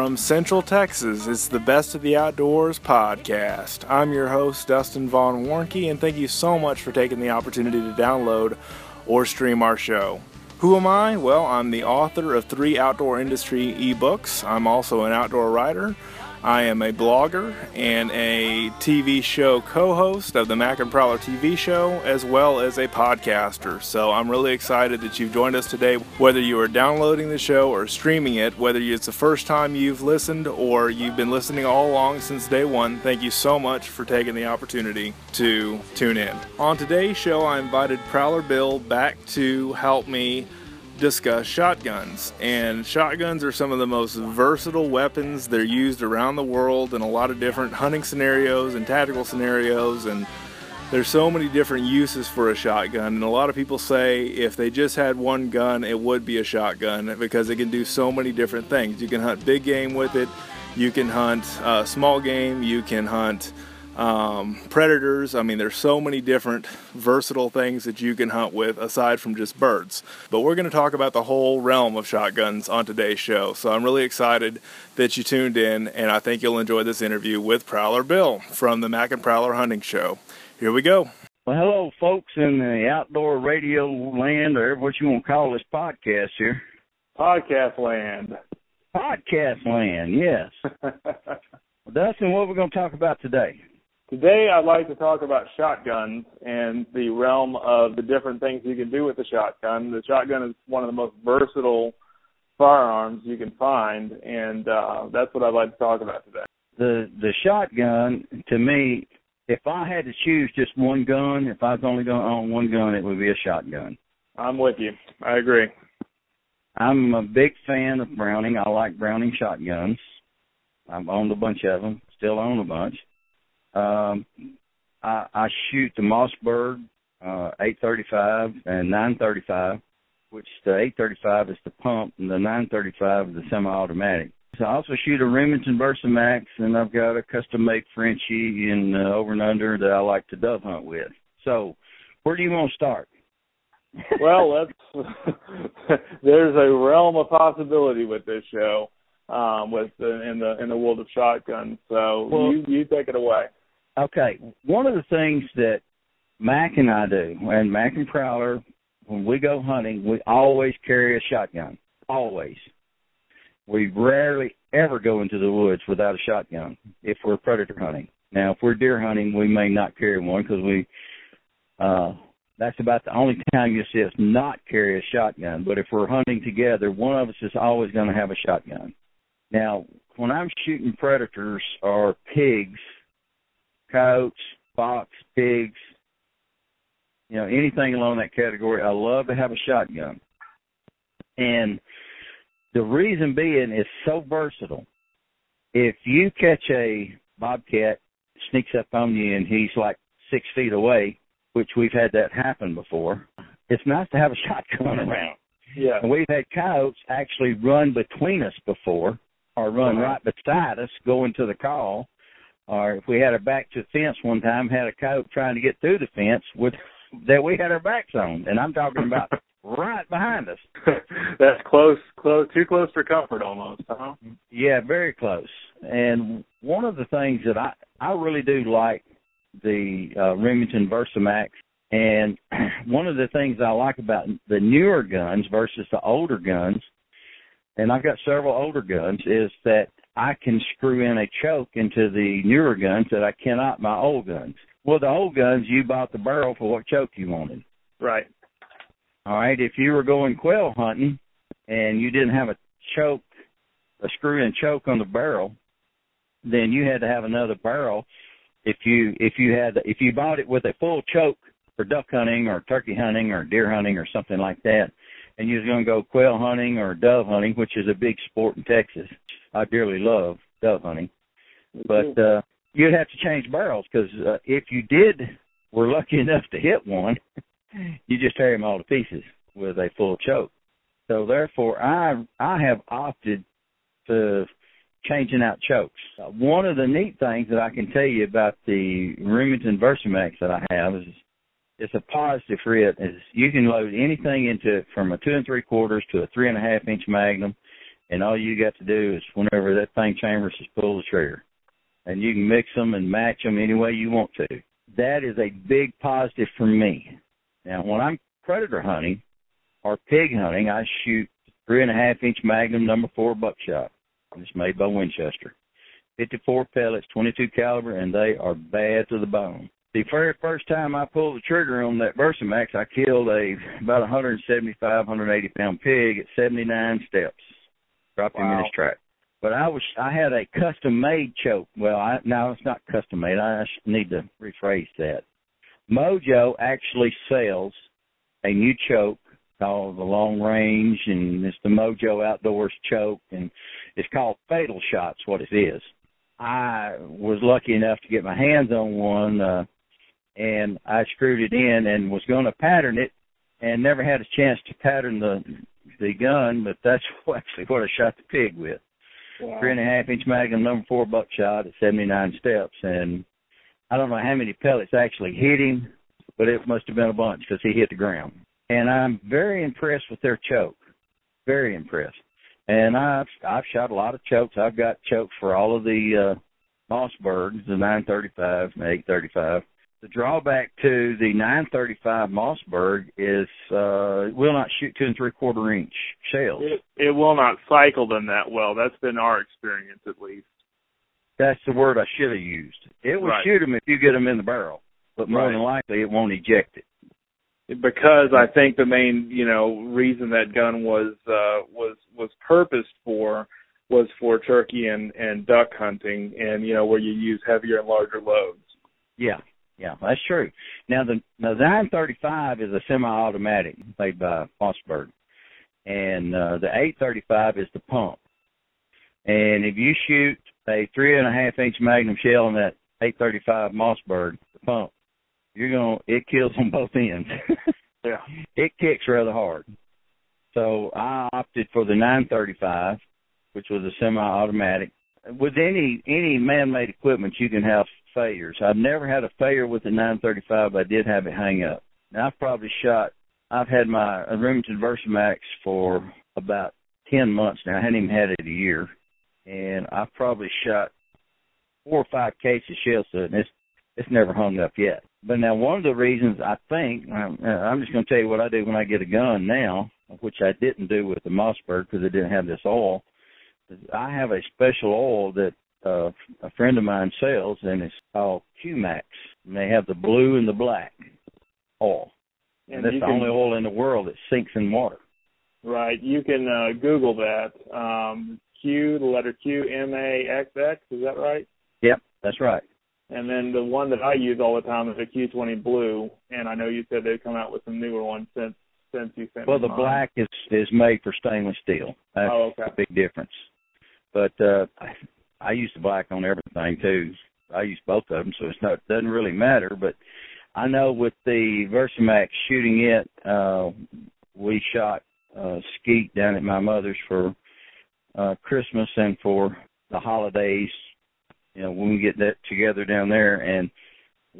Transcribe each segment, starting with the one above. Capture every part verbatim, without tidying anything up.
From Central Texas, it's the Best of the Outdoors podcast. I'm your host, Dustin Von Warnke, and thank you so much for taking the opportunity to download or stream our show. Who am I? Well, I'm the author of three outdoor industry ebooks. I'm also an outdoor writer. I am a blogger and a T V show co-host of the Mac and Prowler T V show, as well as a podcaster. So I'm really excited that you've joined us today, whether you are downloading the show or streaming it, whether it's the first time you've listened or you've been listening all along since day one. Thank you so much for taking the opportunity to tune in. On today's show, I invited Prowler Bill back to help me discuss shotguns, and shotguns are some of the most versatile weapons. They're used around the world in a lot of different hunting scenarios and tactical scenarios, and there's so many different uses for a shotgun. And a lot of people say if they just had one gun, it would be a shotgun, because it can do so many different things. You can hunt big game with it, you can hunt uh, small game, you can hunt um, predators. I mean, there's so many different versatile things that you can hunt with aside from just birds. But we're going to talk about the whole realm of shotguns on today's show. So I'm really excited that you tuned in, and I think you'll enjoy this interview with Prowler Bill from the Mac and Prowler Hunting Show. Here we go. Well, hello, folks in the outdoor radio land, or what you want to call this podcast here. Podcast land. Podcast land, yes. Dustin, what are we going to talk about today? Today, I'd like to talk about shotguns and the realm of the different things you can do with the shotgun. The shotgun is one of the most versatile firearms you can find, and uh, that's what I'd like to talk about today. The the shotgun, to me, if I had to choose just one gun, if I was only going to own one gun, it would be a shotgun. I'm with you. I agree. I'm a big fan of Browning. I like Browning shotguns. I've owned a bunch of them, still own a bunch. Um, I, I shoot the Mossberg uh, eight thirty-five and nine thirty-five, which the eight thirty-five is the pump and the nine thirty-five is the semi-automatic. So I also shoot a Remington VersaMax, and I've got a custom-made Frenchie and uh, over and under that I like to dove hunt with. So where do you want to start? Well, that's, there's a realm of possibility with this show, um, with the, in the in the world of shotguns. So well, you, you take it away. Okay, one of the things that Mac and I do, and Mac and Prowler, when we go hunting, we always carry a shotgun, always. We rarely ever go into the woods without a shotgun if we're predator hunting. Now, if we're deer hunting, we may not carry one because we uh, that's about the only time you see us not carry a shotgun. But if we're hunting together, one of us is always going to have a shotgun. Now, when I'm shooting predators or pigs, coyotes, fox, pigs, you know, anything along that category, I love to have a shotgun. And the reason being, it's so versatile. If you catch a bobcat, sneaks up on you, and he's like six feet away, which we've had that happen before, it's nice to have a shotgun around. Yeah. And we've had coyotes actually run between us before, or run right beside us going to the call. Or if we had a back to the fence one time, had a coyote trying to get through the fence with that we had our backs on, and I'm talking about right behind us. That's close, close, too close for comfort almost, huh? Yeah, very close. And one of the things that I, I really do like the uh, Remington VersaMax, and one of the things I like about the newer guns versus the older guns, and I've got several older guns, is that I can screw in a choke into the newer guns that I cannot my old guns. Well, the old guns, you bought the barrel for what choke you wanted. Right. All right, if you were going quail hunting and you didn't have a choke, a screw-in choke on the barrel, then you had to have another barrel. If you if you had if you bought it with a full choke for duck hunting or turkey hunting or deer hunting or something like that, and you was going to go quail hunting or dove hunting, which is a big sport in Texas. I dearly love dove hunting. But uh, you'd have to change barrels because uh, if you did were lucky enough to hit one, you just tear them all to pieces with a full choke. So, therefore, I I have opted to changing out chokes. Uh, one of the neat things that I can tell you about the Remington VersaMax that I have is it's a positive writ. You can load anything into it from a two and three quarters to a three and a half inch magnum and all you got to do is whenever that thing chambers is pull the trigger. And you can mix them and match them any way you want to. That is a big positive for me. Now, when I'm predator hunting or pig hunting, I shoot three and a half inch Magnum number four buckshot. It's made by Winchester. fifty-four pellets, twenty-two caliber, and they are bad to the bone. The very first time I pulled the trigger on that VersaMax, I killed a about one seventy-five, one eighty pound pig at seventy-nine steps. Dropped him wow. in his track. But I was I had a custom-made choke. Well, I, no, it's not custom-made. I need to rephrase that. Mojo actually sells a new choke called the Long Range, and it's the Mojo Outdoors choke, and it's called Fatal Shots, what it is. I was lucky enough to get my hands on one, uh, and I screwed it in and was going to pattern it and never had a chance to pattern the the gun, but that's actually what I shot the pig with. Yeah. Three and a half inch Magnum number four buckshot at seventy-nine steps, and I don't know how many pellets actually hit him, but it must have been a bunch because he hit the ground. And I'm very impressed with their choke, very impressed. And I've I've shot a lot of chokes. I've got chokes for all of the uh, Mossbergs, the nine thirty-five, the eight thirty-five. The drawback to the nine thirty-five Mossberg is uh, it will not shoot two and three quarter inch shells. It, it will not cycle them that well. That's been our experience, at least. That's the word I should have used. It will right. shoot them if you get them in the barrel, but more right. than likely it won't eject it. Because I think the main, you know, reason that gun was uh, was was purposed for was for turkey and, and duck hunting, and you know where you use heavier and larger loads. Yeah, yeah, that's true. Now the now the nine thirty-five is a semi-automatic made by Mossberg, and uh, the eight thirty-five is the pump. And if you shoot a three and a half inch Magnum shell in that eight thirty-five Mossberg, the pump, you're going to, it kills on both ends. Yeah. It kicks rather hard. So I opted for the nine thirty-five, which was a semi-automatic. With any, any man-made equipment, you can have failures. I've never had a failure with the nine thirty-five, but I did have it hang up. Now, I've probably shot, I've had my Remington VersaMax for about ten months now. I hadn't even had it a year. And I've probably shot four or five cases of shells, and it's, it's never hung up yet. But now one of the reasons I think, I'm just going to tell you what I do when I get a gun now, which I didn't do with the Mossberg because it didn't have this oil. I have a special oil that uh, a friend of mine sells, and it's called Q Max. And they have the blue and the black oil. And, and that's the can, only oil in the world that sinks in water. Right. You can uh, Google that. Um, Q, the letter Q, M A X X, is that right? Yep, that's right. And then the one that I use all the time is a Q twenty Blue, and I know you said they've come out with some newer ones since since you sent. Well, me the mine. Black is is made for stainless steel. That's oh, okay. a big difference. But uh, I, I use the black on everything too. I use both of them, so it's not it doesn't really matter. But I know with the VersaMax shooting it, uh, we shot uh, skeet down at my mother's for uh, Christmas and for the holidays. You know, when we get that together down there, and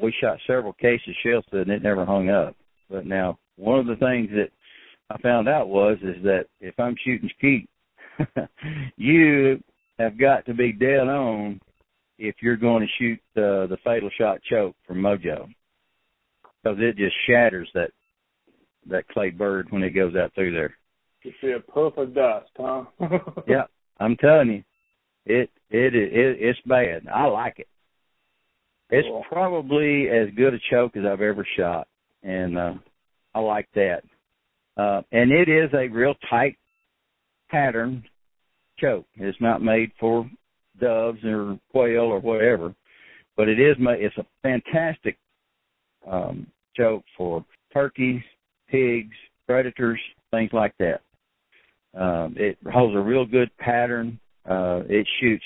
we shot several cases of shells, and it never hung up. But now, one of the things that I found out was is that if I'm shooting skeet, you have got to be dead on if you're going to shoot uh, the fatal shot choke from Mojo, because it just shatters that that clay bird when it goes out through there. You see a puff of dust, huh? Yeah, I'm telling you. It, it it it's bad. I like it. It's cool. Probably as good a choke as I've ever shot, and uh, I like that. Uh, and it is a real tight patterned choke. It's not made for doves or quail or whatever, but it is. Made, it's a fantastic um, choke for turkeys, pigs, predators, things like that. Um, it holds a real good pattern. Uh, it shoots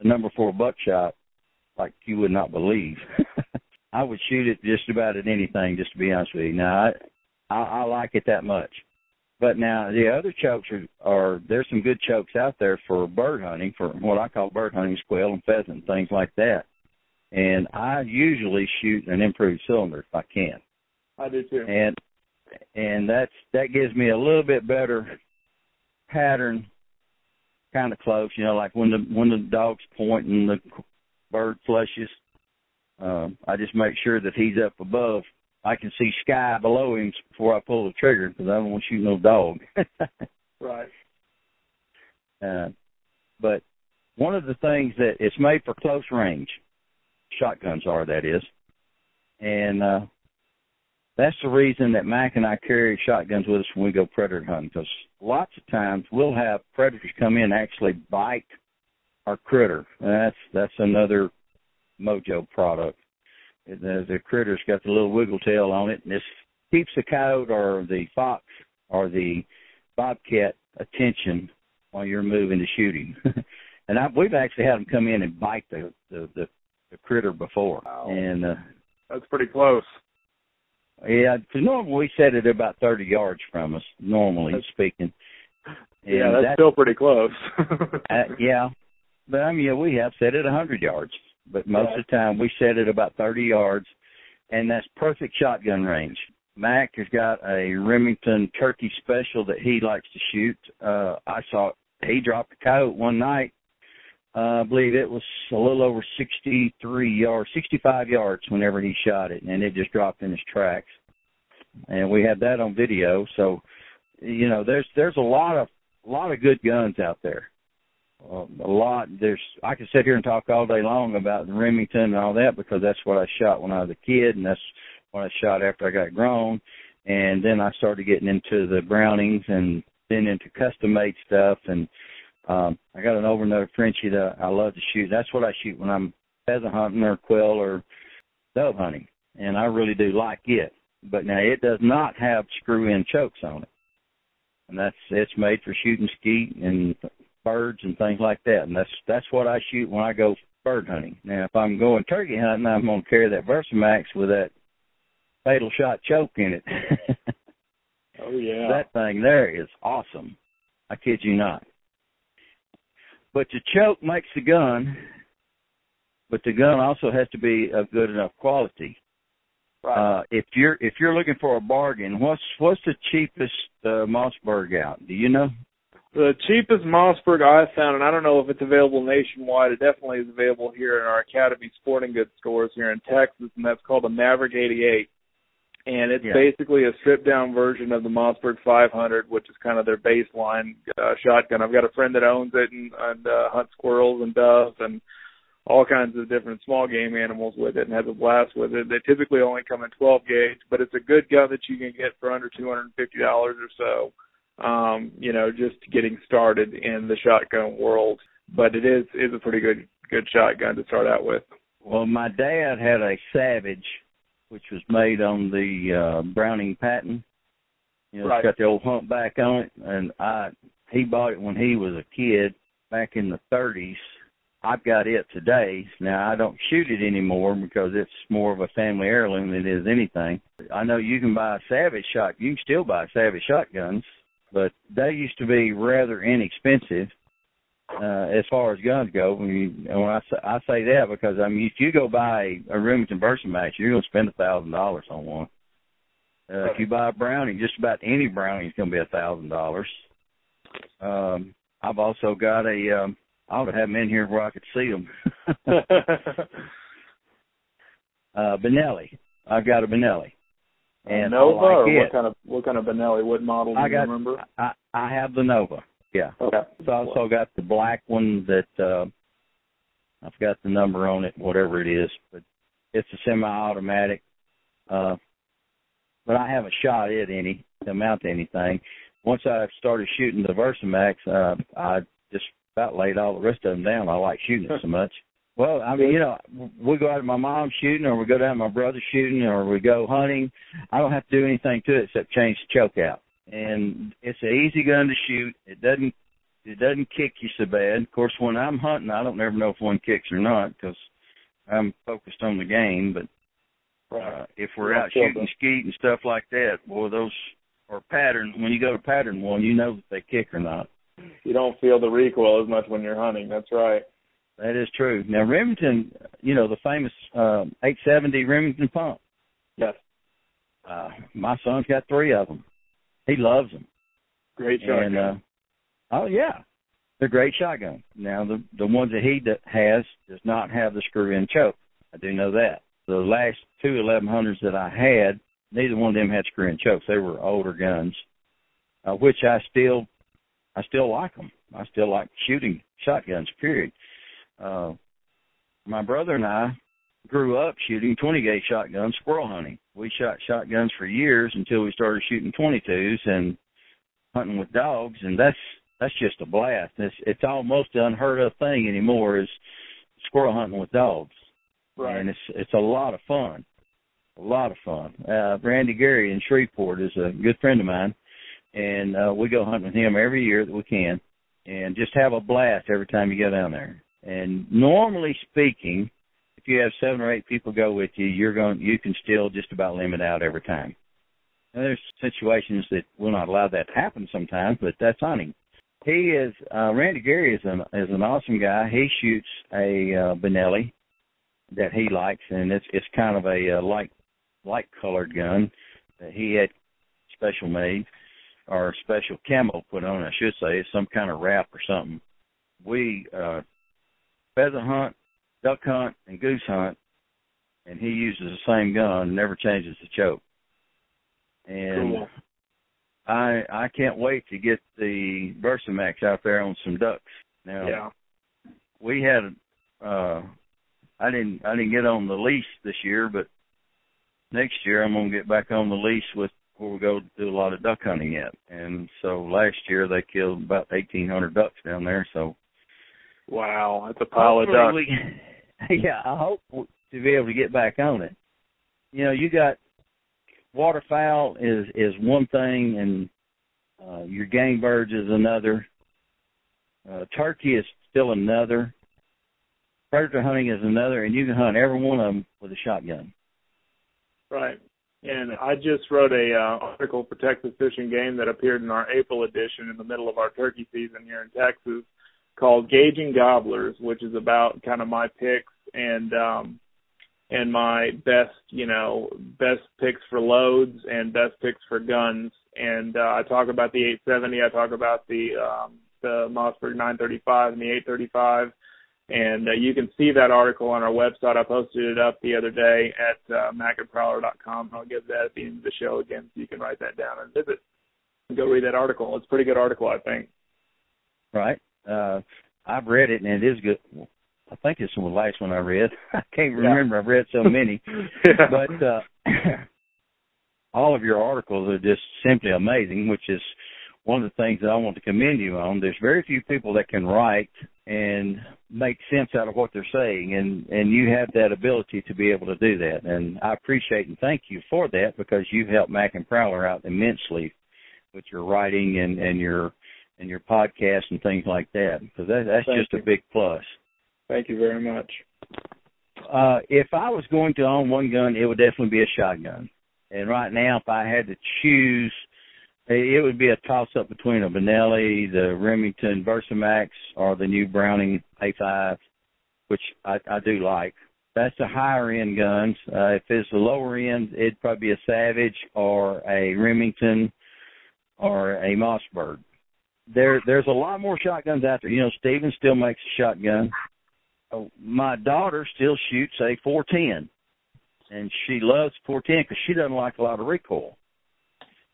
the number four buckshot like you would not believe. I would shoot it just about at anything, just to be honest with you. Now, I, I, I like it that much. But now the other chokes are, are, there's some good chokes out there for bird hunting, for what I call bird hunting, quail and pheasant, things like that. And I usually shoot an improved cylinder if I can. I do too. And and that's that gives me a little bit better pattern kind of close, you know, like when the when the dog's pointing, the bird flushes. Uh, I just make sure that he's up above. I can see sky below him before I pull the trigger because I don't want to shoot no dog. Right. Uh, but one of the things that it's made for close range, shotguns are, that is. And uh, that's the reason that Mac and I carry shotguns with us when we go predator hunting, because lots of times we'll have predators come in and actually bite our critter. And that's, that's another Mojo product. The, the critter's got the little wiggle tail on it, and this keeps the coyote or the fox or the bobcat attention while you're moving to shooting. And I, we've actually had them come in and bite the, the, the, the critter before. Wow. And uh, that's pretty close. Yeah, because normally we set it about thirty yards from us, normally that's, speaking. And yeah, that's, that's still pretty close. uh, yeah, but I mean, yeah, we have set it one hundred yards. But most yeah. of the time we set it about thirty yards, and that's perfect shotgun range. Mac has got a Remington turkey special that he likes to shoot. Uh, I saw he dropped a coyote one night. Uh, I believe it was a little over sixty-three yards, sixty-five yards whenever he shot it, and it just dropped in his tracks. And we had that on video. So, you know, there's there's a lot of a lot of good guns out there. Uh, a lot. There's. I could sit here and talk all day long about the Remington and all that because that's what I shot when I was a kid, and that's what I shot after I got grown. And then I started getting into the Brownings and then into custom-made stuff. And um, I got an over-another Frenchie that I love to shoot. That's what I shoot when I'm pheasant hunting or quail or dove hunting, and I really do like it. But now it does not have screw-in chokes on it, and that's it's made for shooting skeet and birds and things like that, and that's that's what I shoot when I go bird hunting. Now, if I'm going turkey hunting, I'm going to carry that VersaMax with that fatal shot choke in it. Oh, yeah. That thing there is awesome. I kid you not. But the choke makes the gun, but the gun also has to be of good enough quality. Right. Uh, if you're if you're looking for a bargain, what's, what's the cheapest uh, Mossberg out? Do you know? The cheapest Mossberg I found, and I don't know if it's available nationwide, it definitely is available here in our Academy Sporting Goods stores here in Texas, and that's called a Maverick eighty-eight. And it's yeah. basically a stripped-down version of the Mossberg five hundred, which is kind of their baseline uh, shotgun. I've got a friend that owns it and, and uh, hunts squirrels and doves and all kinds of different small game animals with it and has a blast with it. They typically only come in twelve gauge, but it's a good gun that you can get for under two hundred fifty dollars or so. Um, you know, just getting started in the shotgun world, but it is is a pretty good good shotgun to start out with. Well, my dad had a Savage, which was made on the uh, Browning patent. You know, right. It's got the old humpback on it, and I he bought it when he was a kid back in the thirties. I've got it today. Now, I don't shoot it anymore because it's more of a family heirloom than it is anything. I know you can buy a Savage shot. You can still buy Savage shotguns. But they used to be rather inexpensive uh, as far as guns go. When, you, when I, I say that because, I mean, if you go buy a Remington VersaMax, you're going to spend one thousand dollars on one. Uh, if you buy a Browning, just about any Browning is going to be one thousand dollars. Um, I've also got a um, – I would have them in here where I could see them. uh, Benelli. I've got a Benelli. And Nova, I like or what kind of what kind of Benelli? What model do I got, you remember? I, I have the Nova, yeah. Okay. I've also got the black one that uh, I've got the number on it, whatever it is. But it's a semi-automatic. Uh, but I haven't shot it any to mount anything. Once I started shooting the VersaMax, uh, I just about laid all the rest of them down. I like shooting it so much. Well, I mean, you know, we go out to my mom shooting or we go down to my brother shooting or we go hunting. I don't have to do anything to it except change the choke out. And it's an easy gun to shoot. It doesn't it doesn't kick you so bad. Of course, when I'm hunting, I don't ever know if one kicks or not because I'm focused on the game. But uh, if we're out shooting skeet and stuff like that, boy, those are pattern. When you go to pattern one, you know if they kick or not. You don't feel the recoil as much when you're hunting. That's right. That is true. Now, Remington, you know, the famous um, eight seventy Remington pump. Yes. Uh, my son's got three of them. He loves them. Great shotgun. And, uh, oh, yeah. They're great shotguns. Now, the the ones that he has does not have the screw-in choke. I do know that. The last two eleven hundreds that I had, neither one of them had screw-in chokes. They were older guns, uh, which I still I still like them. I still like shooting shotguns, period. Uh, my brother and I grew up shooting twenty gauge shotguns, squirrel hunting. We shot shotguns for years until we started shooting twenty-twos and hunting with dogs, and that's that's just a blast. It's, it's almost an unheard of thing anymore is squirrel hunting with dogs. Right. And it's it's a lot of fun, a lot of fun. Uh, Randy Gary in Shreveport is a good friend of mine, and uh, we go hunting with him every year that we can and just have a blast every time you go down there. And normally speaking, if you have seven or eight people go with you, you're going, you can still just about limit out every time. And there's situations that will not allow that to happen sometimes, but that's hunting. He is uh, Randy Gary is an is an awesome guy. He shoots a uh, Benelli that he likes, and it's it's kind of a uh, light light colored gun that he had special made or special camo put on, I should say. It's some kind of wrap or something. We uh, pheasant hunt, duck hunt, and goose hunt, and he uses the same gun, never changes the choke. And cool. I I can't wait to get the VersaMax out there on some ducks. Now, yeah. we had uh, I didn't I didn't get on the lease this year, but next year I'm gonna get back on the lease with where we go do a lot of duck hunting yet. And so last year they killed about eighteen hundred ducks down there. So wow, that's a pile of ducks. We, yeah, I hope to be able to get back on it. You know, you got. Waterfowl is, is one thing, and uh, your game birds is another. Uh, turkey is still another. Predator hunting is another, and you can hunt every one of them with a shotgun. Right. And I just wrote an uh, article for Texas Fish and Game that appeared in our April edition in the middle of our turkey season here in Texas called Gauging Gobblers, which is about kind of my picks and um, – and my best, you know, best picks for loads and best picks for guns. And uh, I talk about the eight seventy. I talk about the um, the Mossberg nine thirty-five and the eight thirty-five. And uh, you can see that article on our website. I posted it up the other day at uh, mac and prowler dot com. I'll give that at the end of the show again, so you can write that down and visit and go read that article. It's a pretty good article, I think. Right. Uh, I've read it, and it is good. I think it's the last one I read. I can't remember. Yeah. I've read so many. Yeah. But uh, all of your articles are just simply amazing, which is one of the things that I want to commend you on. There's very few people that can write and make sense out of what they're saying, and, and you have that ability to be able to do that. And I appreciate and thank you for that, because you've helped Mac and Prowler out immensely with your writing and, and your and your podcast and things like that. Because that, that's thank just you. A big plus. Thank you very much. Uh, if I was going to own one gun, it would definitely be a shotgun. And right now, if I had to choose, it would be a toss-up between a Benelli, the Remington VersaMax, or the new Browning A five, which I, I do like. That's the higher-end guns. Uh, if it's the lower-end, it'd probably be a Savage or a Remington or a Mossberg. There, there's a lot more shotguns out there. You know, Steven still makes a shotgun. Oh, my daughter still shoots a four ten, and she loves four ten because she doesn't like a lot of recoil.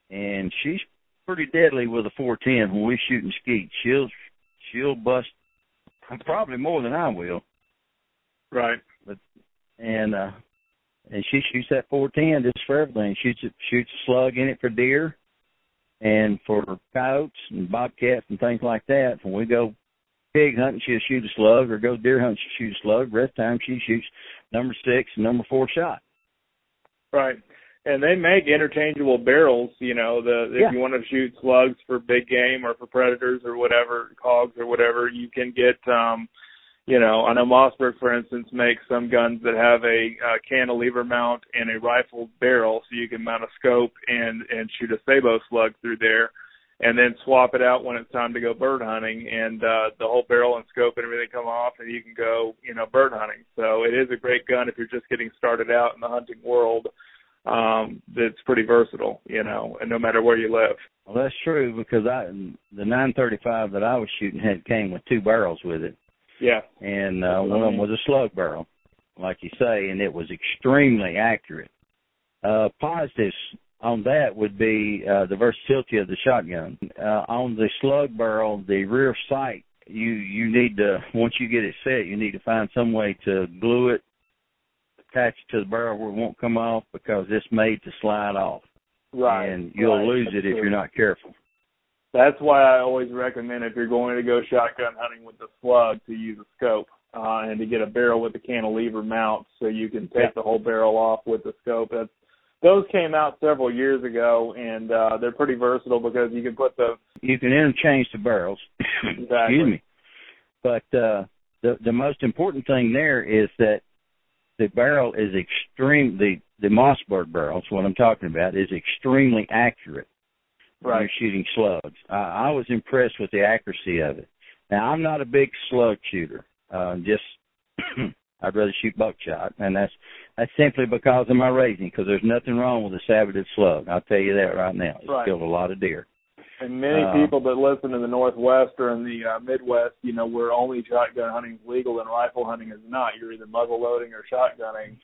And she's pretty deadly with a four ten when we're shooting skeet. She'll she'll bust probably more than I will. Right. But and uh, and she shoots that four ten just for everything. She shoots a, shoots a slug in it for deer and for coyotes and bobcats and things like that. When we go pig hunting, she'll shoot a slug, or go deer hunting, she'll shoot a slug. The rest of the time, she shoots number six and number four shot. Right. And they make interchangeable barrels, you know, the if yeah. you want to shoot slugs for big game or for predators or whatever, cogs or whatever, you can get, um, you know, I know Mossberg, for instance, makes some guns that have a uh, cantilever mount and a rifled barrel, so you can mount a scope and, and shoot a sabo slug through there, and then swap it out when it's time to go bird hunting, and uh, the whole barrel and scope and everything come off, and you can go, you know, bird hunting. So it is a great gun if you're just getting started out in the hunting world. um, that's pretty versatile, you know, and no matter where you live. Well, that's true, because I the nine thirty-five that I was shooting had came with two barrels with it. Yeah. And uh, one of them was a slug barrel, like you say, and it was extremely accurate. Uh, positives on that would be uh, the versatility of the shotgun. Uh, on the slug barrel, the rear sight, you, you need to, once you get it set, you need to find some way to glue it, attach it to the barrel where it won't come off, because it's made to slide off. Right. And you'll right. lose That's it true. If you're not careful. That's why I always recommend, if you're going to go shotgun hunting with the slug, to use a scope uh, and to get a barrel with a cantilever mount so you can take yeah. the whole barrel off with the scope. That's, those came out several years ago, and uh, they're pretty versatile because you can put the... You can interchange the barrels. Exactly. Excuse me. But uh, the, the most important thing there is that the barrel is extreme... The, the Mossberg barrel, that's what I'm talking about, is extremely accurate when right. you're shooting slugs. Uh, I was impressed with the accuracy of it. Now, I'm not a big slug shooter. Uh, just... I'd rather shoot buckshot, and that's that's simply because of my raising, because there's nothing wrong with a Savage slug. I'll tell you that right now. It's right. killed a lot of deer. And many um, people that listen to the Northwest or in the uh, Midwest, you know, where only shotgun hunting is legal and rifle hunting is not. You're either muzzle loading or shotgunning.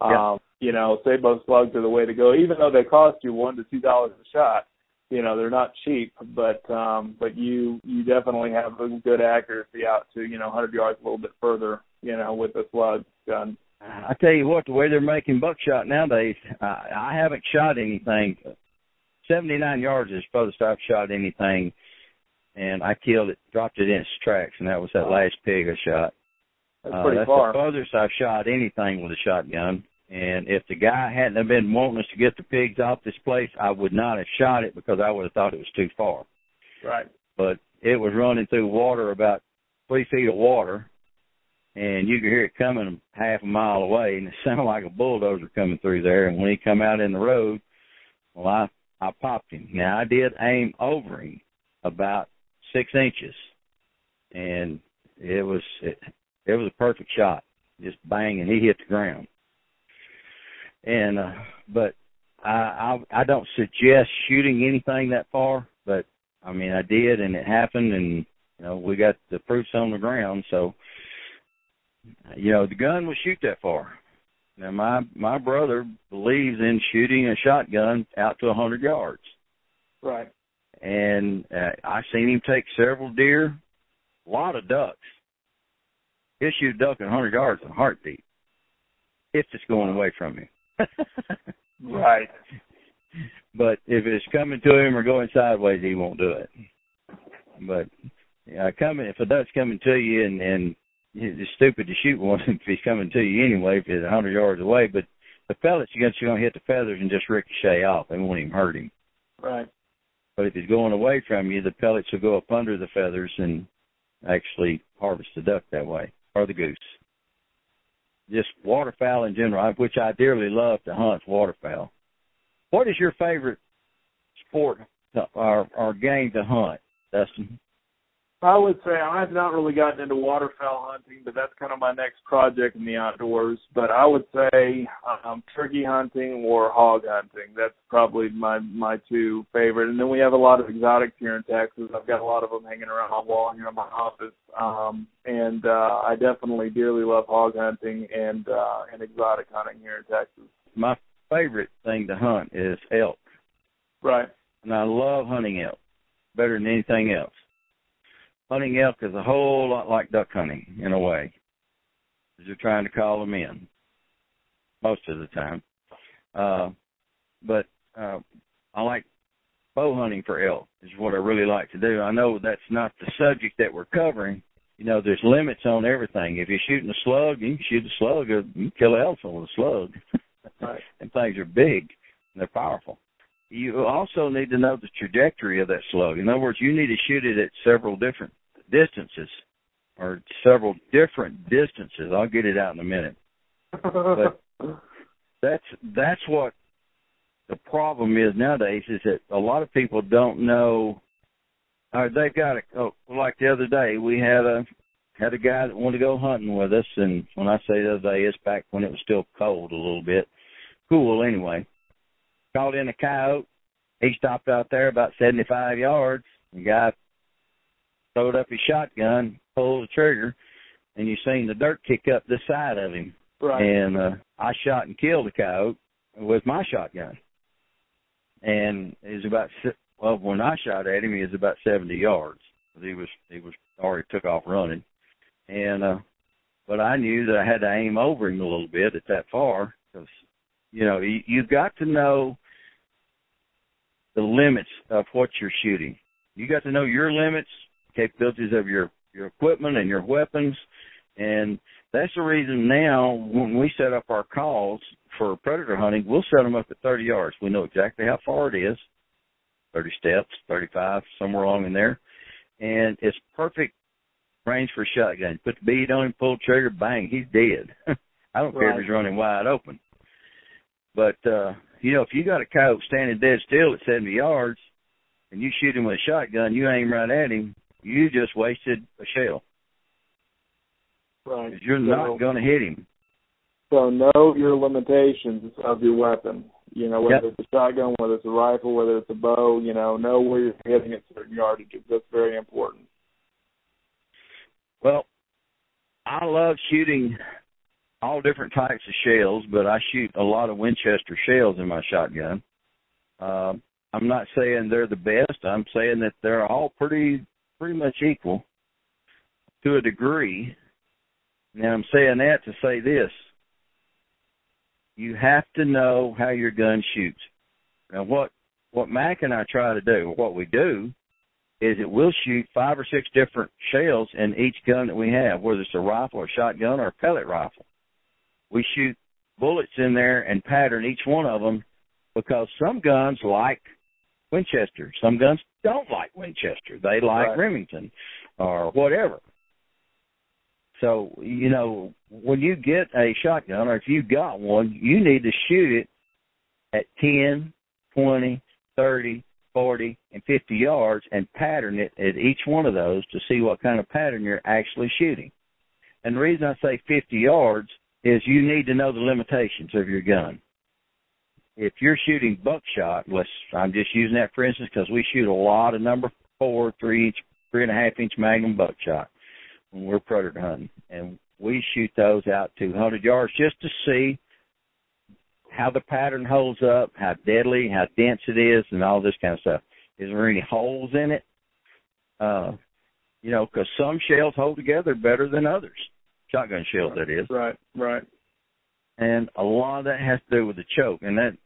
Yeah. Um, you know, Sabo slugs are the way to go, even though they cost you one to two dollars a shot. You know, they're not cheap, but um, but you you definitely have a good accuracy out to, you know, one hundred yards, a little bit further, you know, with the slug gun. I tell you what, the way they're making buckshot nowadays, I, I haven't shot anything. seventy-nine yards is supposed to I've shot anything, and I killed it, dropped it in its tracks, and that was that last pig I shot. That's pretty uh, that's far. That's the furthest I've shot anything with a shotgun. And if the guy hadn't have been wanting us to get the pigs off this place, I would not have shot it, because I would have thought it was too far. Right. But it was running through water, about three feet of water, and you could hear it coming half a mile away, and it sounded like a bulldozer coming through there. And when he come out in the road, well, I, I popped him. Now, I did aim over him about six inches, and it was it, it was a perfect shot. Just bang, and he hit the ground. And uh, but I, I I don't suggest shooting anything that far. But I mean, I did, and it happened, and you know, we got the proofs on the ground. So you know, the gun will shoot that far. Now my my brother believes in shooting a shotgun out to one hundred yards. Right. And uh, I've seen him take several deer, a lot of ducks. He'll shoot a duck at one hundred yards in a heartbeat if it's going away from him. Right. But if it's coming to him or going sideways, he won't do it. But uh, coming, if a duck's coming to you, and, and it's stupid to shoot one if he's coming to you anyway, if it's one hundred yards away. But the pellets, you're going to hit the feathers and just ricochet off. They won't even hurt him. Right. But if he's going away from you, the pellets will go up under the feathers and actually harvest the duck that way, or the goose. Just waterfowl in general, which I dearly love to hunt, waterfowl. What is your favorite sport to, or, or game to hunt, Dustin? I would say I've not really gotten into waterfowl hunting, but that's kind of my next project in the outdoors. But I would say um, turkey hunting or hog hunting. That's probably my, my two favorite. And then we have a lot of exotics here in Texas. I've got a lot of them hanging around my wall here in my office. Um, and uh, I definitely dearly love hog hunting and, uh, and exotic hunting here in Texas. My favorite thing to hunt is elk. Right. And I love hunting elk better than anything else. Hunting elk is a whole lot like duck hunting in a way, because you're trying to call them in most of the time. Uh, but uh, I like bow hunting for elk is what I really like to do. I know that's not the subject that we're covering. You know, there's limits on everything. If you're shooting a slug, you can shoot a slug, or you can kill an elk with a slug. Right. And things are big and they're powerful. You also need to know the trajectory of that slug. In other words, you need to shoot it at several different distances, or several different distances. I'll get it out in a minute. But that's that's what the problem is nowadays, is that a lot of people don't know, or they've got a, oh, like the other day, we had a had a guy that wanted to go hunting with us, and when I say the other day, it's back when it was still cold a little bit. cool anyway. Called in a coyote. He stopped out there about seventy-five yards. The guy throwed up his shotgun, pulled the trigger, and you seen the dirt kick up this side of him. Right. And uh, I shot and killed the coyote with my shotgun. And it was about, well, when I shot at him, he was about seventy yards. He was, he was already took off running. And, uh, but I knew that I had to aim over him a little bit at that far because, you know, you, you've got to know the limits of what you're shooting. You got to know your limits, capabilities of your, your equipment and your weapons. And that's the reason now when we set up our calls for predator hunting, we'll set them up at thirty yards. We know exactly how far it is, thirty steps, thirty-five, somewhere along in there. And it's perfect range for a shotgun. Put the bead on him, pull the trigger, bang, he's dead. I don't right. care if he's running wide open. But, uh, you know, if you got a coyote standing dead still at seventy yards and you shoot him with a shotgun, you aim right at him, you just wasted a shell. Right. You're so, not going to hit him. So know your limitations of your weapon. You know, whether yep. it's a shotgun, whether it's a rifle, whether it's a bow, you know, know where you're hitting at certain yardages. That's very important. Well, I love shooting all different types of shells, but I shoot a lot of Winchester shells in my shotgun. Uh, I'm not saying they're the best. I'm saying that they're all pretty pretty much equal to a degree. Now, I'm saying that to say this. You have to know how your gun shoots. Now, what, what Mac and I try to do, what we do, is it will shoot five or six different shells in each gun that we have, whether it's a rifle, a shotgun, or a pellet rifle. We shoot bullets in there and pattern each one of them because some guns like Winchester. Some guns don't like Winchester. They like right. Remington or whatever. So, you know, when you get a shotgun or if you've got one, you need to shoot it at ten, twenty, thirty, forty, and fifty yards and pattern it at each one of those to see what kind of pattern you're actually shooting. And the reason I say fifty yards is you need to know the limitations of your gun. If you're shooting buckshot, let's, I'm just using that for instance because we shoot a lot of number four, three inch, three and a half inch magnum buckshot when we're predator hunting. And we shoot those out to one hundred yards just to see how the pattern holds up, how deadly, how dense it is, and all this kind of stuff. Is there any holes in it? Uh, you know, because some shells hold together better than others. Shotgun shells, that is. Right, right. And a lot of that has to do with the choke. And that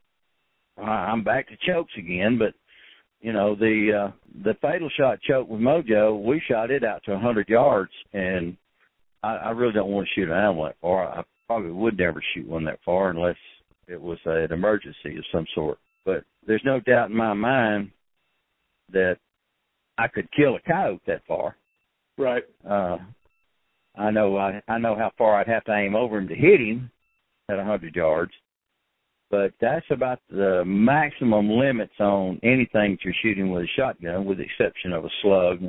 I'm back to chokes again, but, you know, the uh, the fatal shot choke with Mojo, we shot it out to one hundred yards, and I, I really don't want to shoot an animal that far. I probably would never shoot one that far unless it was an emergency of some sort. But there's no doubt in my mind that I could kill a coyote that far. Right. Uh, I know I, I know how far I'd have to aim over him to hit him at one hundred yards. But that's about the maximum limits on anything that you're shooting with a shotgun, with the exception of a slug.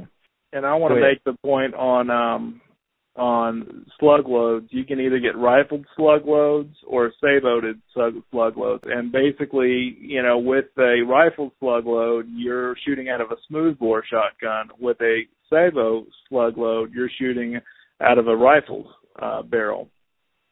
And I want to make the point on um, on slug loads. You can either get rifled slug loads or say-loaded slug loads. And basically, you know, with a rifled slug load, you're shooting out of a smoothbore shotgun. With a sabo slug load, you're shooting out of a rifled uh, barrel.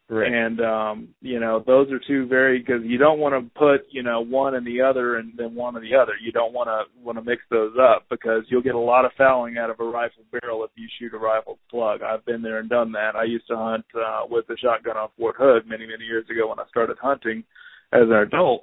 Correct. And, um, you know, those are two very, because you don't want to put, you know, one and the other and then one and the other. You don't want to want to mix those up because you'll get a lot of fouling out of a rifle barrel if you shoot a rifle slug. I've been there and done that. I used to hunt uh, with a shotgun on Fort Hood many, many years ago when I started hunting as an adult.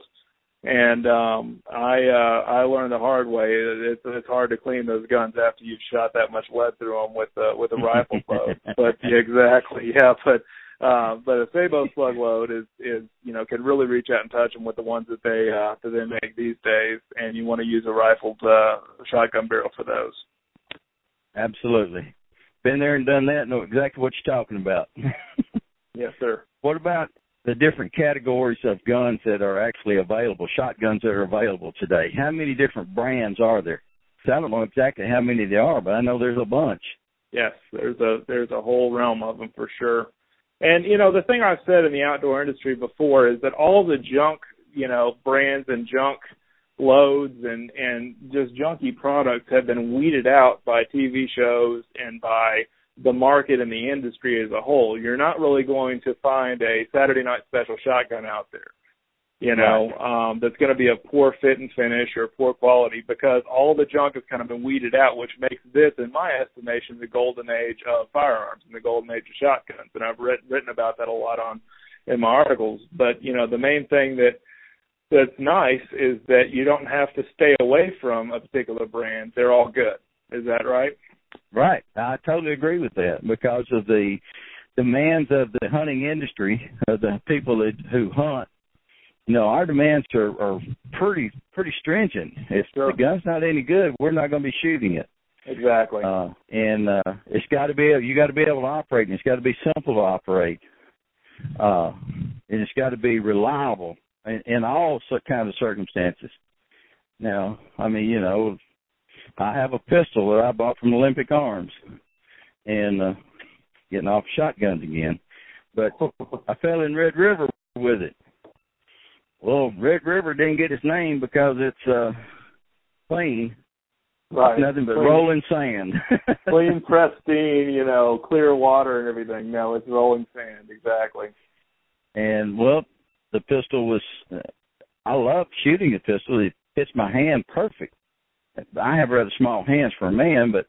And um, I uh, I learned the hard way. It's it's hard to clean those guns after you've shot that much lead through them with uh, with a rifle load. But yeah, exactly, yeah. But uh, but a sabo slug load is, is you know can really reach out and touch them with the ones that they uh, that they make these days. And you want to use a rifled uh, shotgun barrel for those. Absolutely, been there and done that. Know exactly what you're talking about. Yes, sir. What about the different categories of guns that are actually available, shotguns that are available today? How many different brands are there? So I don't know exactly how many there are, but I know there's a bunch. Yes, there's a there's a whole realm of them for sure. And, you know, the thing I've said in the outdoor industry before is that all the junk you know, brands and junk loads and, and just junky products have been weeded out by T V shows and by the market and the industry as a whole. You're not really going to find a Saturday night special shotgun out there, you know, um, that's going to be a poor fit and finish or poor quality, because all the junk has kind of been weeded out, which makes this, in my estimation, the golden age of firearms and the golden age of shotguns. And I've writ- written about that a lot on in my articles. But, you know, the main thing that that's nice is that you don't have to stay away from a particular brand. They're all good. Is that right? Right. I totally agree with that, because of the demands of the hunting industry, of the people that, who hunt. You know, our demands are, are pretty pretty stringent. If sure. the gun's not any good, we're not going to be shooting it. Exactly. Uh, and uh, it's got to be you got to be able to operate, and it's got to be simple to operate, uh, and it's got to be reliable in, in all kinds of circumstances. Now, I mean, you know, I have a pistol that I bought from Olympic Arms, and uh, getting off shotguns again. But I fell in Red River with it. Well, Red River didn't get its name because it's uh, clean. Right. It's nothing but clean, rolling sand. Clean, pristine, you know, clear water and everything. No, it's rolling sand, exactly. And, well, the pistol was uh, – I love shooting a pistol. It fits my hand perfect. I have rather small hands for a man, but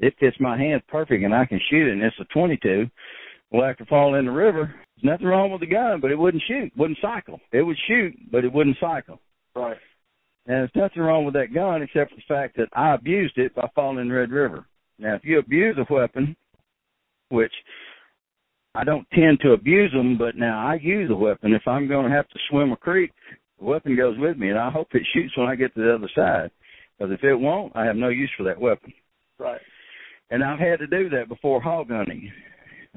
it fits my hand perfect, and I can shoot it, and it's a twenty-two. Well, after falling in the river, there's nothing wrong with the gun, but it wouldn't shoot, wouldn't cycle. It would shoot, but it wouldn't cycle. Right. And there's nothing wrong with that gun except for the fact that I abused it by falling in Red River. Now, if you abuse a weapon, which I don't tend to abuse them, but now I use a weapon. If I'm going to have to swim a creek, the weapon goes with me, and I hope it shoots when I get to the other side. Because if it won't, I have no use for that weapon. Right. And I've had to do that before hog hunting.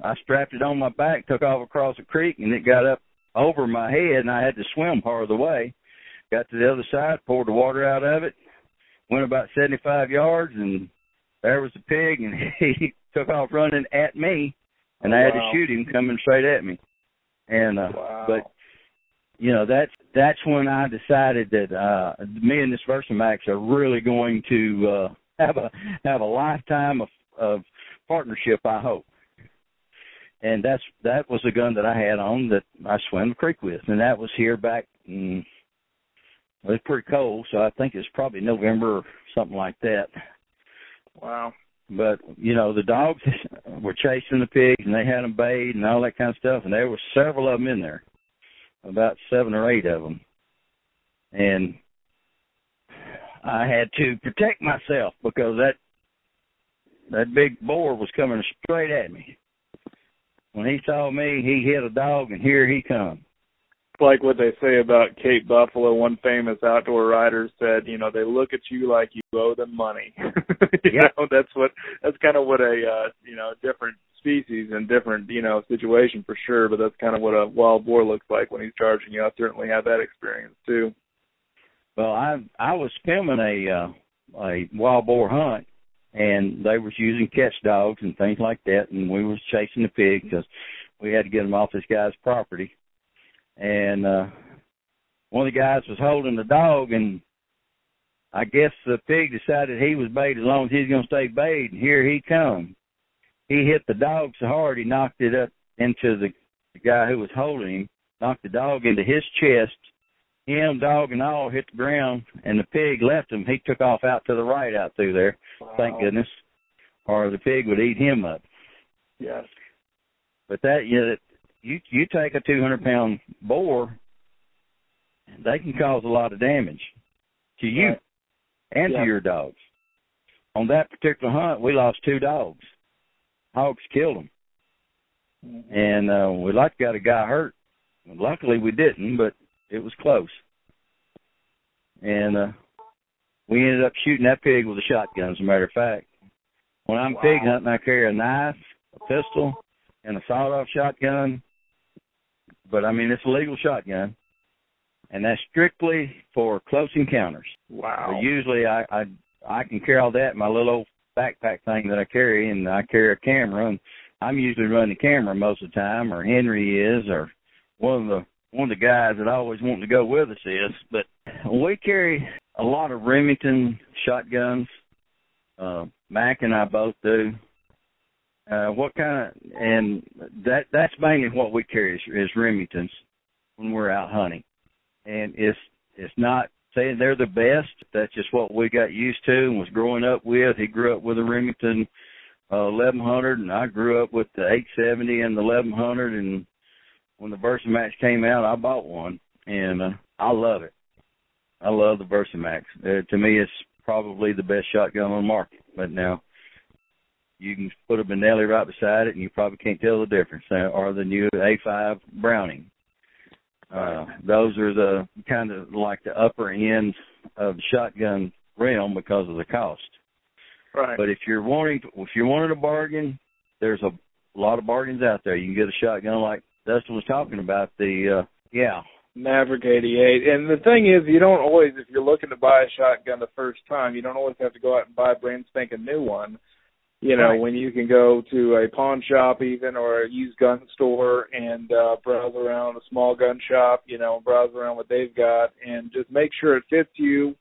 I strapped it on my back, took off across a creek, and it got up over my head, and I had to swim part of the way. Got to the other side, poured the water out of it, went about seventy-five yards, and there was the pig, and he took off running at me, and I wow. had to shoot him coming straight at me. And uh, wow. But, you know, that's that's when I decided that uh, me and this VersaMax are really going to uh, have a have a lifetime of, of partnership, I hope. And that's that was the gun that I had on that I swam the creek with. And that was here back, mm, it was pretty cold, so I think it's probably November or something like that. Wow. But, you know, the dogs were chasing the pigs, and they had them bayed and all that kind of stuff, and there were several of them in there, about seven or eight of them. And I had to protect myself because that that big boar was coming straight at me. When he saw me, he hit a dog, and here he comes. It's like what they say about Cape Buffalo. One famous outdoor writer said, "You know, they look at you like you owe them money." you yeah. know, that's what that's kind of what a uh, you know different species and different you know situation for sure. But that's kind of what a wild boar looks like when he's charging you. I certainly have that experience too. Well, I I was filming a uh, a wild boar hunt. And they was using catch dogs and things like that, and we was chasing the pig because we had to get them off this guy's property. And uh, one of the guys was holding the dog, and I guess the pig decided he was bait as long as he's going to stay bait, and here he comes. He hit the dog so hard he knocked it up into the, the guy who was holding him, knocked the dog into his chest. Him, dog, and all hit the ground, and the pig left him. He took off out to the right out through there, wow. Thank goodness, or the pig would eat him up. Yes. But that, you know, you, you take a two hundred pound boar, and they can cause a lot of damage to you right. and yeah. to your dogs. On that particular hunt, we lost two dogs. Hogs killed them. Mm-hmm. And uh, we like got a guy hurt. Luckily, we didn't, but it was close. And uh, we ended up shooting that pig with a shotgun, as a matter of fact. When I'm wow. pig hunting, I carry a knife, a pistol, and a sawed-off shotgun. But, I mean, it's a legal shotgun. And that's strictly for close encounters. Wow. So usually I, I I can carry all that in my little old backpack thing that I carry, and I carry a camera. And I'm usually running the camera most of the time, or Henry is, or one of the one of the guys that I always want to go with us is, but we carry a lot of Remington shotguns. Uh, Mac and I both do. Uh, what kind of, and that that's mainly what we carry is, is Remingtons when we're out hunting. And it's it's not saying they're the best. That's just what we got used to and was growing up with. He grew up with a Remington uh, eleven hundred, and I grew up with the eight seventy and the eleven hundred. And when the VersaMax came out, I bought one, and uh, I love it. I love the VersaMax. Uh, to me, it's probably the best shotgun on the market. But now you can put a Benelli right beside it, and you probably can't tell the difference, or the new A five Browning. Uh, those are the kind of like the upper end of the shotgun realm because of the cost. Right. But if you're wanting, if you're wanting a bargain, there's a lot of bargains out there. You can get a shotgun like Dustin was talking about, the uh, yeah Maverick eighty-eight. And the thing is, you don't always, if you're looking to buy a shotgun the first time, you don't always have to go out and buy a brand spanking new one. You know, right. When you can go to a pawn shop even, or a used gun store, and uh, browse around a small gun shop, you know, browse around what they've got, and just make sure it fits you.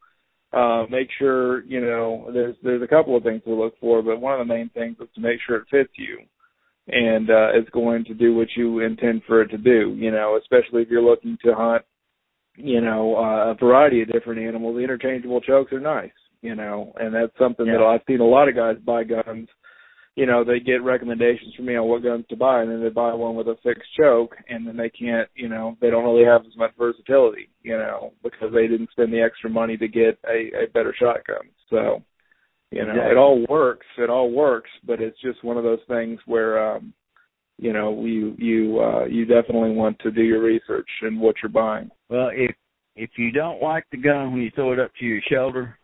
Uh, make sure, you know, there's there's a couple of things to look for, but one of the main things is to make sure it fits you, and uh, it's going to do what you intend for it to do, you know, especially if you're looking to hunt, you know, uh, a variety of different animals. The interchangeable chokes are nice. You know, and that's something yeah. that I've seen a lot of guys buy guns. You know, they get recommendations from me on what guns to buy, and then they buy one with a fixed choke, and then they can't, you know, they don't really have as much versatility, you know, because they didn't spend the extra money to get a, a better shotgun. So, you know, yeah. it all works, it all works, but it's just one of those things where, um, you know, you you uh, you definitely want to do your research in what you're buying. Well, if if you don't like the gun when you throw it up to your shoulder,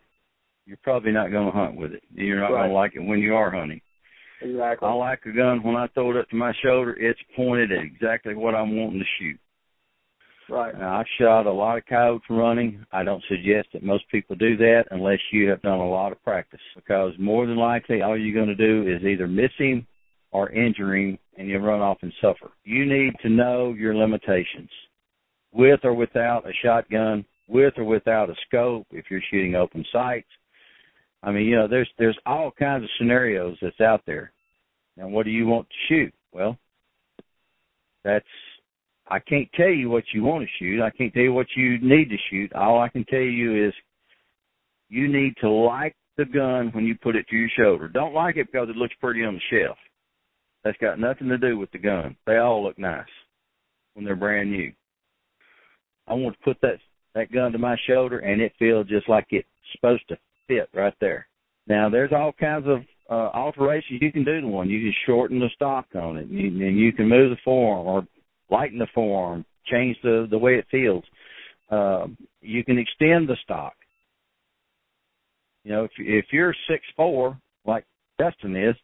you're probably not going to hunt with it. You're not right. going to like it when you are hunting. Exactly. I like a gun when I throw it up to my shoulder, it's pointed at exactly what I'm wanting to shoot. Right. Now, I've shot a lot of coyotes running. I don't suggest that most people do that unless you have done a lot of practice, because more than likely all you're going to do is either miss him or injure him, and you'll run off and suffer. You need to know your limitations. With or without a shotgun, with or without a scope, if you're shooting open sights, I mean, you know, there's there's all kinds of scenarios that's out there. Now, what do you want to shoot? Well, that's I can't tell you what you want to shoot. I can't tell you what you need to shoot. All I can tell you is you need to like the gun when you put it to your shoulder. Don't like it because it looks pretty on the shelf. That's got nothing to do with the gun. They all look nice when they're brand new. I want to put that, that gun to my shoulder, and it feels just like it's supposed to fit right there. Now, there's all kinds of uh, alterations you can do to one. You can shorten the stock on it, you, and you can move the form or lighten the form, change the, the way it feels. Uh, you can extend the stock. You know, if, if you're six foot four, like Dustin is,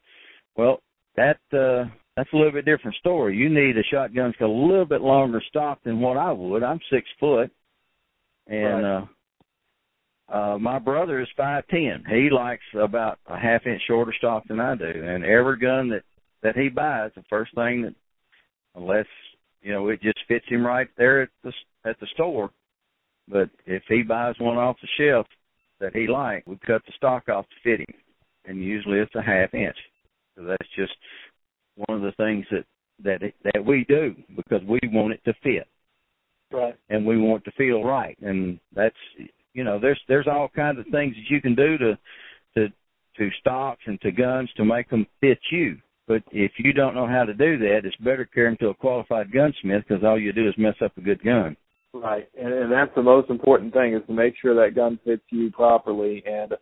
well, that uh, that's a little bit different story. You need a shotgun that's got a little bit longer stock than what I would. I'm six foot, and right. uh, Uh, my brother is five ten. He likes about a half inch shorter stock than I do. And every gun that, that he buys, the first thing that, unless, you know, it just fits him right there at the, at the store. But if he buys one off the shelf that he likes, we cut the stock off to fit him. And usually it's a half inch. So that's just one of the things that, that, it, that we do, because we want it to fit. Right. And we want it to feel right. And that's... You know, there's there's all kinds of things that you can do to to to stocks and to guns to make them fit you. But if you don't know how to do that, it's better carry them to a qualified gunsmith, because all you do is mess up a good gun. Right, and, and that's the most important thing, is to make sure that gun fits you properly. And,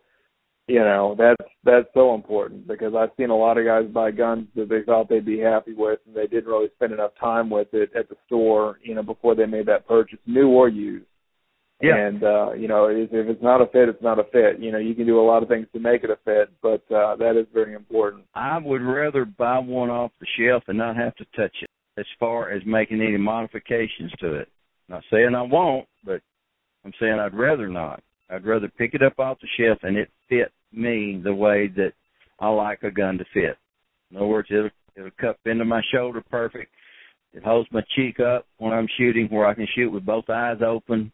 you know, that's, that's so important, because I've seen a lot of guys buy guns that they thought they'd be happy with, and they didn't really spend enough time with it at the store, you know, before they made that purchase, new or used. Yeah. And, uh, you know, if it's not a fit, it's not a fit. You know, you can do a lot of things to make it a fit, but uh, that is very important. I would rather buy one off the shelf and not have to touch it as far as making any modifications to it. Not saying I won't, but I'm saying I'd rather not. I'd rather pick it up off the shelf and it fit me the way that I like a gun to fit. In other words, it'll, it'll cup into my shoulder perfect. It holds my cheek up when I'm shooting where I can shoot with both eyes open,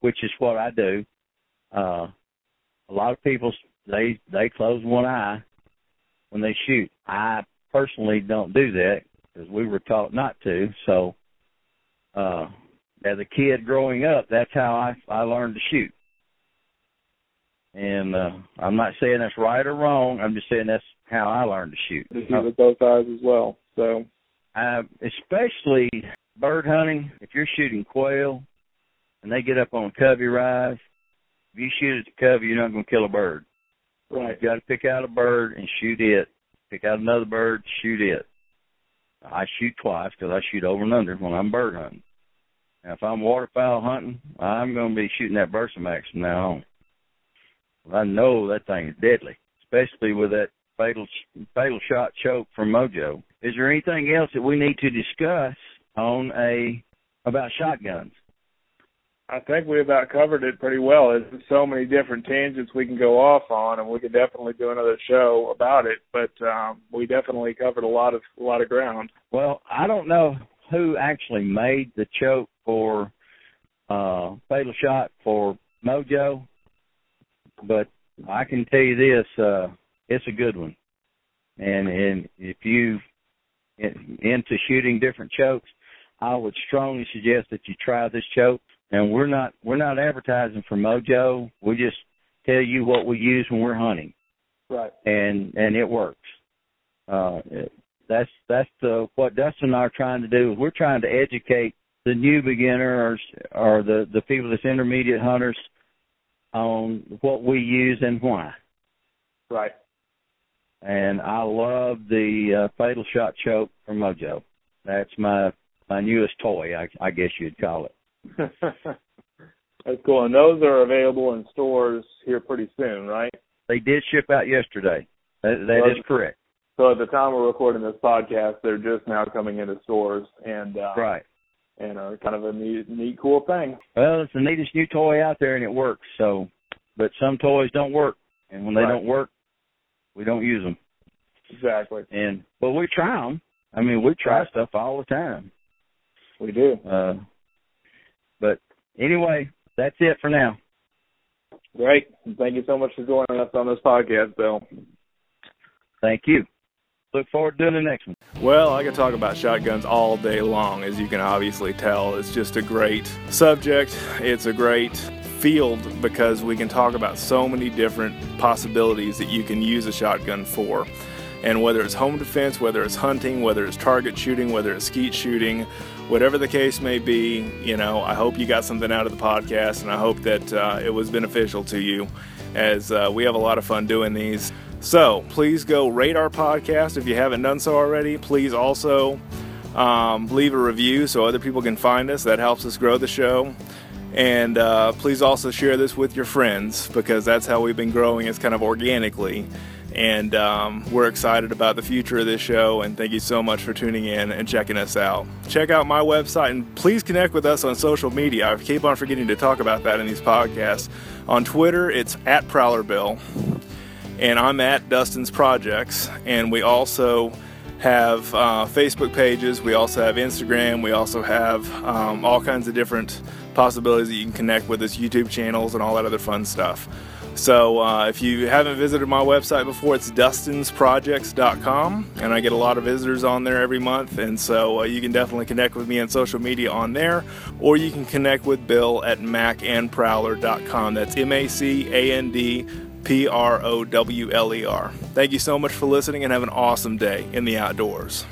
which is what I do. Uh, a lot of people, they they close one eye when they shoot. I personally don't do that because we were taught not to. So uh, as a kid growing up, that's how I, I learned to shoot. And uh, I'm not saying that's right or wrong. I'm just saying that's how I learned to shoot. You shoot with both eyes as well. So, uh, especially bird hunting, if you're shooting quail and they get up on a covey rise, if you shoot at the covey, you're not going to kill a bird. Right. You've got to pick out a bird and shoot it. Pick out another bird, shoot it. I shoot twice because I shoot over and under when I'm bird hunting. Now, if I'm waterfowl hunting, I'm going to be shooting that VersaMax from now on. I know that thing is deadly, especially with that fatal fatal shot choke from Mojo. Is there anything else that we need to discuss on a about shotguns? I think we about covered it pretty well. There's so many different tangents we can go off on, and we could definitely do another show about it. But um, we definitely covered a lot of a lot of ground. Well, I don't know who actually made the choke for uh, fatal shot for Mojo. But I can tell you this, uh, it's a good one. And and if you into shooting different chokes, I would strongly suggest that you try this choke. And we're not we're not advertising for Mojo. We just tell you what we use when we're hunting. Right. And and it works. Uh, that's that's the, what Dustin and I are trying to do. We're trying to educate the new beginners or the, the people that's intermediate hunters on what we use and why. Right. And I love the uh, Fatal Shot Choke from Mojo. That's my, my newest toy, I, I guess you'd call it. That's cool. And those are available in stores here pretty soon, right? They did ship out yesterday. That, that so, is correct. So at the time we're recording this podcast, they're just now coming into stores. and uh, Right. And uh, kind of a neat, neat, cool thing. Well, it's the neatest new toy out there, and it works. So, but some toys don't work, and when they right. don't work, we don't use them. Exactly. And but we try them. I mean, we try right. stuff all the time. We do. Uh, but anyway, that's it for now. Great. Thank you so much for joining us on this podcast, Bill. Thank you. Look forward to doing the next one. Well, I could talk about shotguns all day long, as you can obviously tell. It's just a great subject. It's a great field because we can talk about so many different possibilities that you can use a shotgun for. And whether it's home defense, whether it's hunting, whether it's target shooting, whether it's skeet shooting, whatever the case may be, you know, I hope you got something out of the podcast, and I hope that uh, it was beneficial to you, as uh, we have a lot of fun doing these. So, please go rate our podcast if you haven't done so already. Please also um, leave a review so other people can find us. That helps us grow the show. And uh, please also share this with your friends, because that's how we've been growing. It's kind of organically. And um, we're excited about the future of this show. And thank you so much for tuning in and checking us out. Check out my website, and please connect with us on social media. I keep on forgetting to talk about that in these podcasts. On Twitter, it's at Prowler Bill. And I'm at Dustin's Projects, and we also have uh, Facebook pages, we also have Instagram, we also have um, all kinds of different possibilities that you can connect with us, YouTube channels, and all that other fun stuff. So uh, if you haven't visited my website before, it's dustins projects dot com, and I get a lot of visitors on there every month, and so uh, you can definitely connect with me on social media on there, or you can connect with Bill at mac and prowler dot com. That's M A C A N D P R O W L E R. Thank you so much for listening, and have an awesome day in the outdoors.